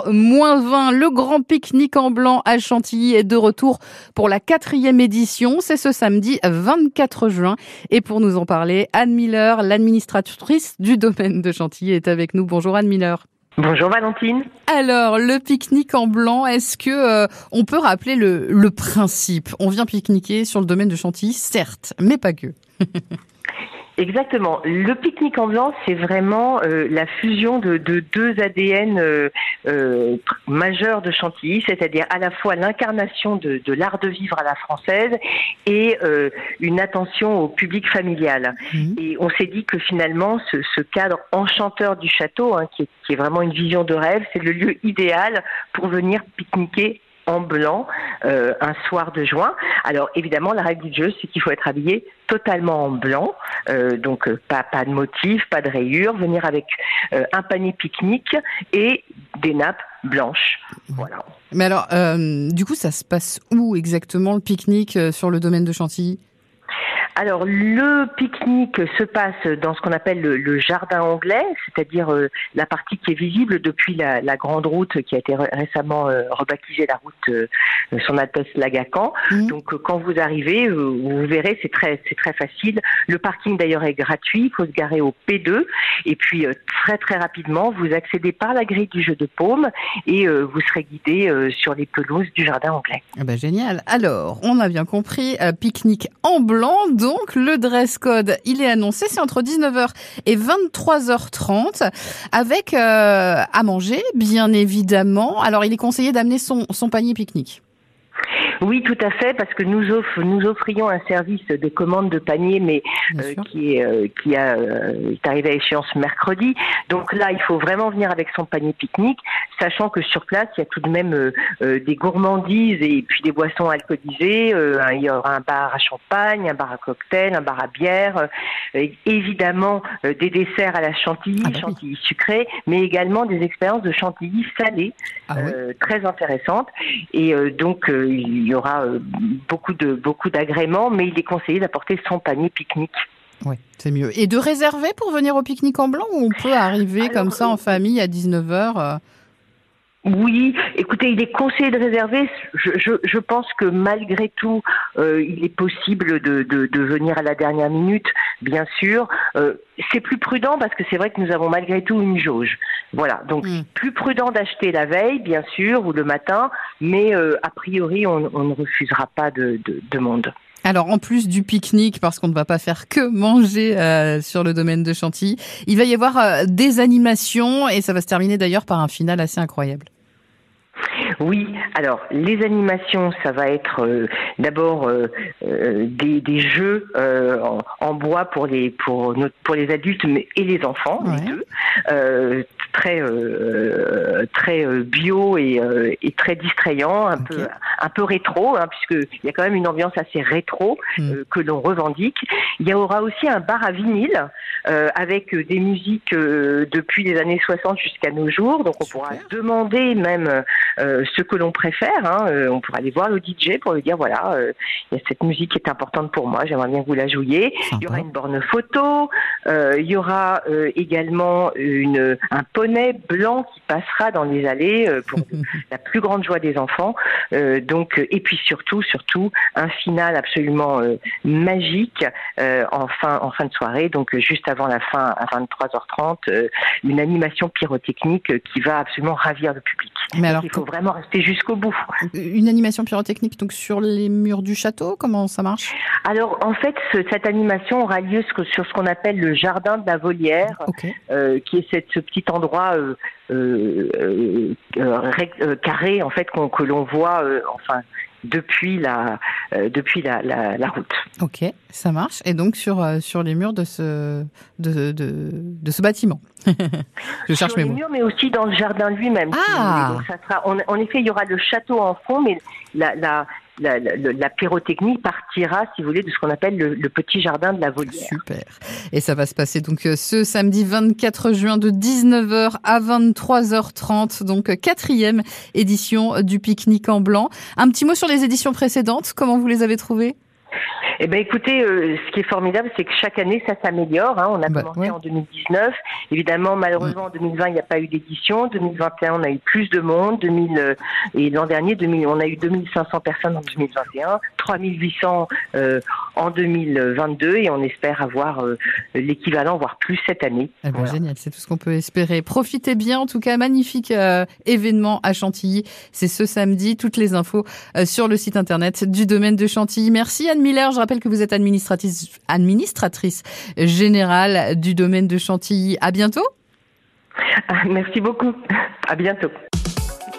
-20, le grand pique-nique en blanc à Chantilly est de retour pour la 4e édition. C'est ce samedi 24 juin. Et pour nous en parler, Anne Miller, l'administratrice du domaine de Chantilly, est avec nous. Bonjour Anne Miller. Bonjour Valentine. Alors, le pique-nique en blanc, est-ce que on peut rappeler le principe ? On vient pique-niquer sur le domaine de Chantilly, certes, mais pas que. Exactement. Le pique-nique en blanc, c'est vraiment la fusion de deux ADN majeurs de Chantilly, c'est-à-dire à la fois l'incarnation de l'art de vivre à la française et une attention au public familial. Mmh. Et on s'est dit que finalement, ce cadre enchanteur du château, hein, qui est vraiment une vision de rêve, c'est le lieu idéal pour venir pique-niquer en blanc un soir de juin. Alors évidemment, la règle du jeu, c'est qu'il faut être habillé totalement en blanc, donc pas de motif, pas de rayures, venir avec un panier pique-nique et des nappes blanches. Voilà. Mais alors, du coup, ça se passe où exactement le pique-nique sur le domaine de Chantilly ? Alors, le pique-nique se passe dans ce qu'on appelle le jardin anglais, c'est-à-dire la partie qui est visible depuis la grande route qui a été récemment rebaptisée la route Sonatos-Lagacan. Mmh. Donc, quand vous arrivez, vous verrez, c'est très facile. Le parking, d'ailleurs, est gratuit. Il faut se garer au P2. Et puis, très, très rapidement, vous accédez par la grille du jeu de paume et vous serez guidé sur les pelouses du jardin anglais. Ah bah, génial. Alors, on a bien compris, pique-nique en blanc. Donc, le dress code, il est annoncé, c'est entre 19h et 23h30, avec à manger, bien évidemment. Alors, il est conseillé d'amener son panier pique-nique. Oui, tout à fait, parce que nous offrions un service de commande de panier, mais qui est arrivé à échéance mercredi. Donc là, il faut vraiment venir avec son panier pique-nique, sachant que sur place, il y a tout de même des gourmandises et puis des boissons alcoolisées. Il y aura un bar à champagne, un bar à cocktail, un bar à bière, évidemment des desserts à la chantilly, chantilly sucrée, mais également des expériences de chantilly salée, très intéressantes. Et donc, il y aura beaucoup d'agréments, mais il est conseillé d'apporter son panier pique-nique. Oui, c'est mieux. Et de réserver pour venir au pique-nique en blanc, ou on peut arriver comme ça en famille à 19h Oui, écoutez, il est conseillé de réserver. Je pense que malgré tout, il est possible de venir à la dernière minute, bien sûr. C'est plus prudent parce que c'est vrai que nous avons malgré tout une jauge. Voilà, donc plus prudent d'acheter la veille, bien sûr, ou le matin, mais a priori, on ne refusera pas de monde. Alors, en plus du pique-nique, parce qu'on ne va pas faire que manger sur le domaine de Chantilly, il va y avoir des animations et ça va se terminer d'ailleurs par un final assez incroyable. Oui, alors les animations, ça va être d'abord des jeux en bois pour les adultes et les enfants, ouais. Les deux, très bio et très distrayant, un peu rétro, hein, puisque il y a quand même une ambiance assez rétro que l'on revendique. Il y aura aussi un bar à vinyle avec des musiques depuis les années 60 jusqu'à nos jours, donc on pourra demander même ce que l'on préfère, hein. On pourra aller voir le DJ pour lui dire voilà, il y a cette musique qui est importante pour moi, j'aimerais bien que vous la jouiez. Il y aura une borne photo, il y aura également un poney blanc qui passera dans les allées pour la plus grande joie des enfants. Donc, et puis surtout, un final absolument magique en fin de soirée, donc juste avant la fin à 23h30, une animation pyrotechnique qui va absolument ravir le public. Mais alors, il faut vraiment rester jusqu'au bout. Une animation pyrotechnique donc sur les murs du château, comment ça marche ? Alors en fait, cette animation aura lieu sur ce qu'on appelle le jardin de la Volière, qui est ce petit endroit carré en fait que l'on voit depuis la route. Ok, ça marche. Et donc sur les murs de ce bâtiment. Je cherche sur les murs, mais aussi dans le jardin lui-même. Ah. Donc ça sera, en effet, il y aura le château en fond, mais la pyrotechnie partira, si vous voulez, de ce qu'on appelle le petit jardin de la Volière. Super. Et ça va se passer donc ce samedi 24 juin de 19h à 23h30, donc 4e édition du pique-nique en blanc. Un petit mot sur les éditions précédentes, comment vous les avez trouvées ? Eh ben écoutez, ce qui est formidable, c'est que chaque année, ça s'améliore. Hein. On a commencé en 2019. Évidemment, malheureusement, en 2020, il n'y a pas eu d'édition. En 2021, on a eu plus de monde. Et l'an dernier, on a eu 2500 personnes en 2021, 3800 en 2022. Et on espère avoir l'équivalent, voire plus cette année. Eh ben, génial, c'est tout ce qu'on peut espérer. Profitez bien, en tout cas, magnifique événement à Chantilly. C'est ce samedi. Toutes les infos sur le site internet du domaine de Chantilly. Merci Anne Miller. Je rappelle que vous êtes administratrice générale du domaine de Chantilly. À bientôt. Merci beaucoup. À bientôt.